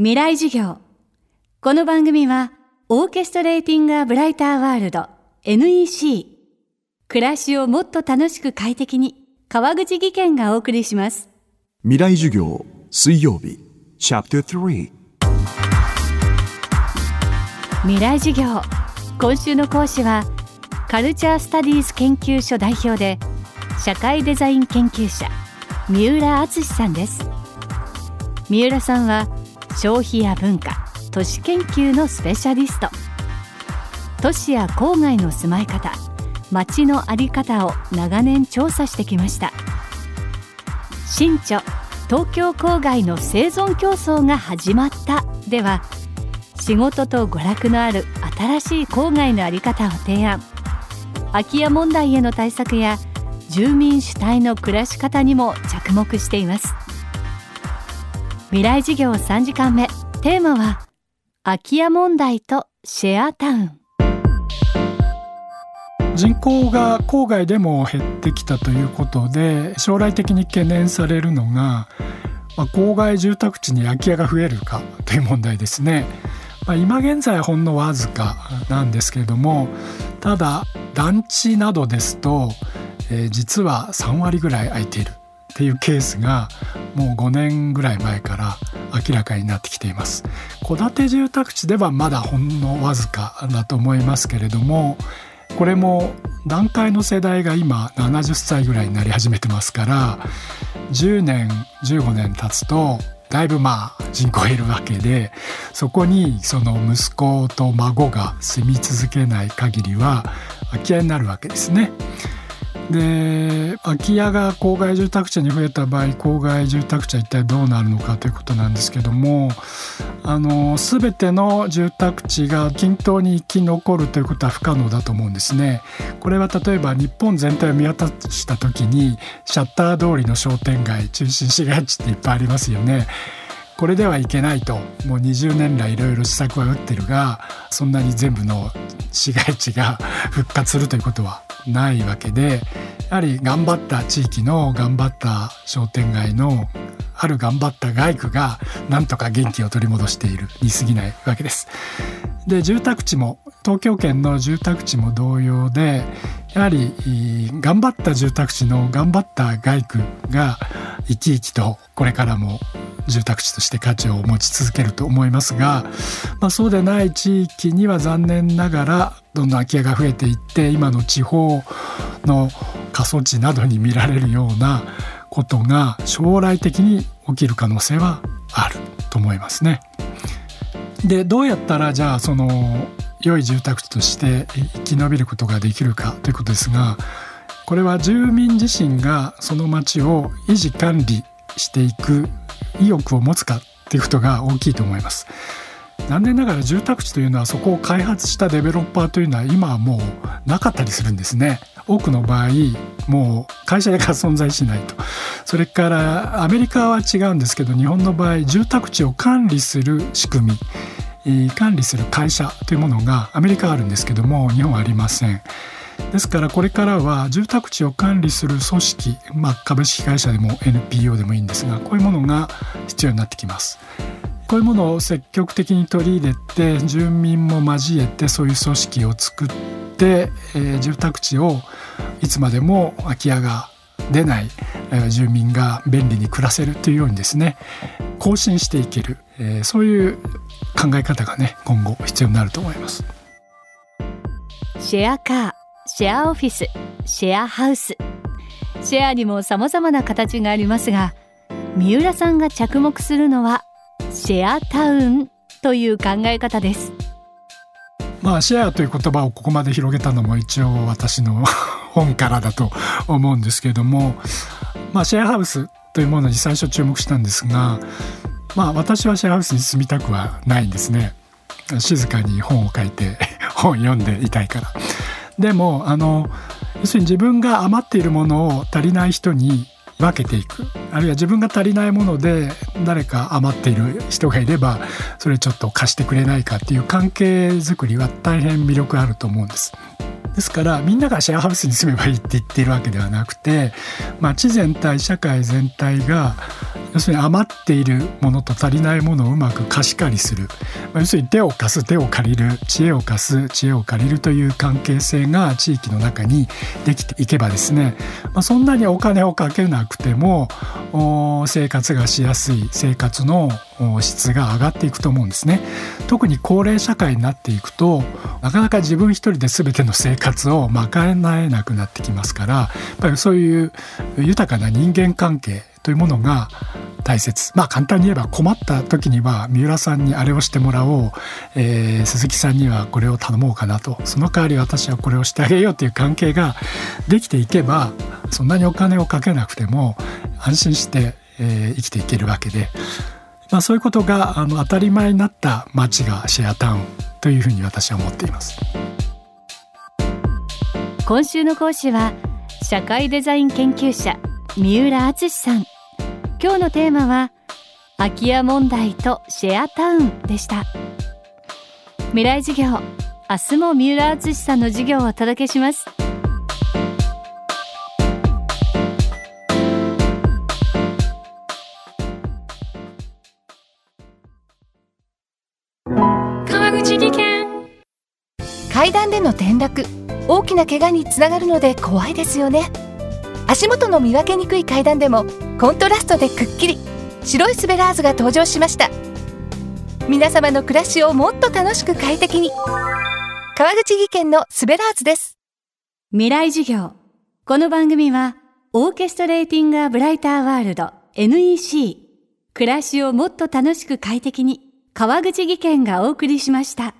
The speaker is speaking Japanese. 未来授業。この番組はオーケストレーティングアブライターワールド NEC 暮らしをもっと楽しく快適に川口義賢がお送りします。未来授業水曜日チャプター3未来授業。今週の講師はカルチャースタディーズ研究所代表で社会デザイン研究者三浦敦さんです。三浦さんは消費や文化、都市研究のスペシャリスト。都市や郊外の住まい方、街の在り方を長年調査してきました。新著、東京郊外の生存競争が始まったでは、仕事と娯楽のある新しい郊外の在り方を提案。空き家問題への対策や住民主体の暮らし方にも着目しています。未来授業3時間目、テーマは空き家問題とシェアタウン。人口が郊外でも減ってきたということで、将来的に懸念されるのが、郊外住宅地に空き家が増えるかという問題ですね。今現在はほんのわずかなんですけれども、ただ団地などですと、実は3割ぐらい空いているっていうケースがもう5年ぐらい前から明らかになってきています。戸建て住宅地ではまだほんのわずかだと思いますけれども、これも団塊の世代が今70歳ぐらいになり始めてますから、10年15年経つとだいぶ人口減るわけで、そこにその息子と孫が住み続けない限りは空き家になるわけですね。で、空き家が郊外住宅地に増えた場合、郊外住宅地は一体どうなるのかということなんですけども、全ての住宅地が均等に生き残るということは不可能だと思うんですね。これは例えば日本全体を見渡した時にシャッター通りの商店街、中心市街地っていっぱいありますよね。これではいけないと、もう20年来いろいろ施策は打ってるが、そんなに全部の市街地が復活するということはないわけで、やはり頑張った地域の頑張った商店街のある頑張った街区がなんとか元気を取り戻しているに過ぎないわけです。で、住宅地も東京圏の住宅地も同様で、やはり頑張った住宅地の頑張った街区が生き生きとこれからも住宅地として価値を持ち続けると思いますが、そうでない地域には残念ながらどんどん空き家が増えていって、今の地方の過疎地などに見られるようなことが将来的に起きる可能性はあると思いますね。で、どうやったらじゃあその良い住宅地として生き延びることができるかということですが、これは住民自身がその町を維持管理していく意欲を持つかということが大きいと思います。残念ながら住宅地というのは、そこを開発したデベロッパーというのは今はもうなかったりするんですね。多くの場合もう会社が存在しないと。それからアメリカは違うんですけど、日本の場合住宅地を管理する仕組み、管理する会社というものがアメリカはあるんですけども、日本はありません。ですからこれからは住宅地を管理する組織、株式会社でも NPO でもいいんですが、こういうものが必要になってきます。こういうものを積極的に取り入れて、住民も交えてそういう組織を作って、住宅地をいつまでも空き家が出ない、住民が便利に暮らせるというようにですね、更新していける、そういう考え方がね、今後必要になると思います。シェアカー、シェアオフィス、シェアハウス。シェアにも様々な形がありますが、三浦さんが着目するのはシェアタウンという考え方です。シェアという言葉をここまで広げたのも一応私の本からだと思うんですけれども、シェアハウスというものに最初注目したんですが、私はシェアハウスに住みたくはないんですね。静かに本を書いて本読んでいたいから。でも要するに自分が余っているものを足りない人に分けていく、あるいは自分が足りないもので誰か余っている人がいれば、それちょっと貸してくれないかっていう関係づくりは大変魅力あると思うんです。ですからみんながシェアハウスに住めばいいって言っているわけではなくて、町全体社会全体が要するに余っているものと足りないものをうまく貸し借りする、要するに手を貸す手を借りる、知恵を貸す知恵を借りるという関係性が地域の中にできていけばですね、そんなにお金をかけなくても生活がしやすい、生活の質が上がっていくと思うんですね。特に高齢社会になっていくとなかなか自分一人で全ての生活を賄えなくなってきますから、やっぱりそういう豊かな人間関係というものが大切、簡単に言えば困った時には三浦さんにあれをしてもらおう、鈴木さんにはこれを頼もうかなと、その代わり私はこれをしてあげようという関係ができていけば、そんなにお金をかけなくても安心して、生きていけるわけで、そういうことが当たり前になった街がシェアタウンというふうに私は思っています。今週の講師は社会デザイン研究者三浦淳さん。今日のテーマは空き家問題とシェアタウンでした。未来授業、明日も三浦淳さんの授業をお届けします。階段での転落、大きな怪我につながるので怖いですよね。足元の見分けにくい階段でもコントラストでくっきり白いスベラーズが登場しました。皆様の暮らしをもっと楽しく快適に、川口技研のスベラーズです。未来授業、この番組はオーケストレーティングアブライターワールド NEC、 暮らしをもっと楽しく快適に、川口技研がお送りしました。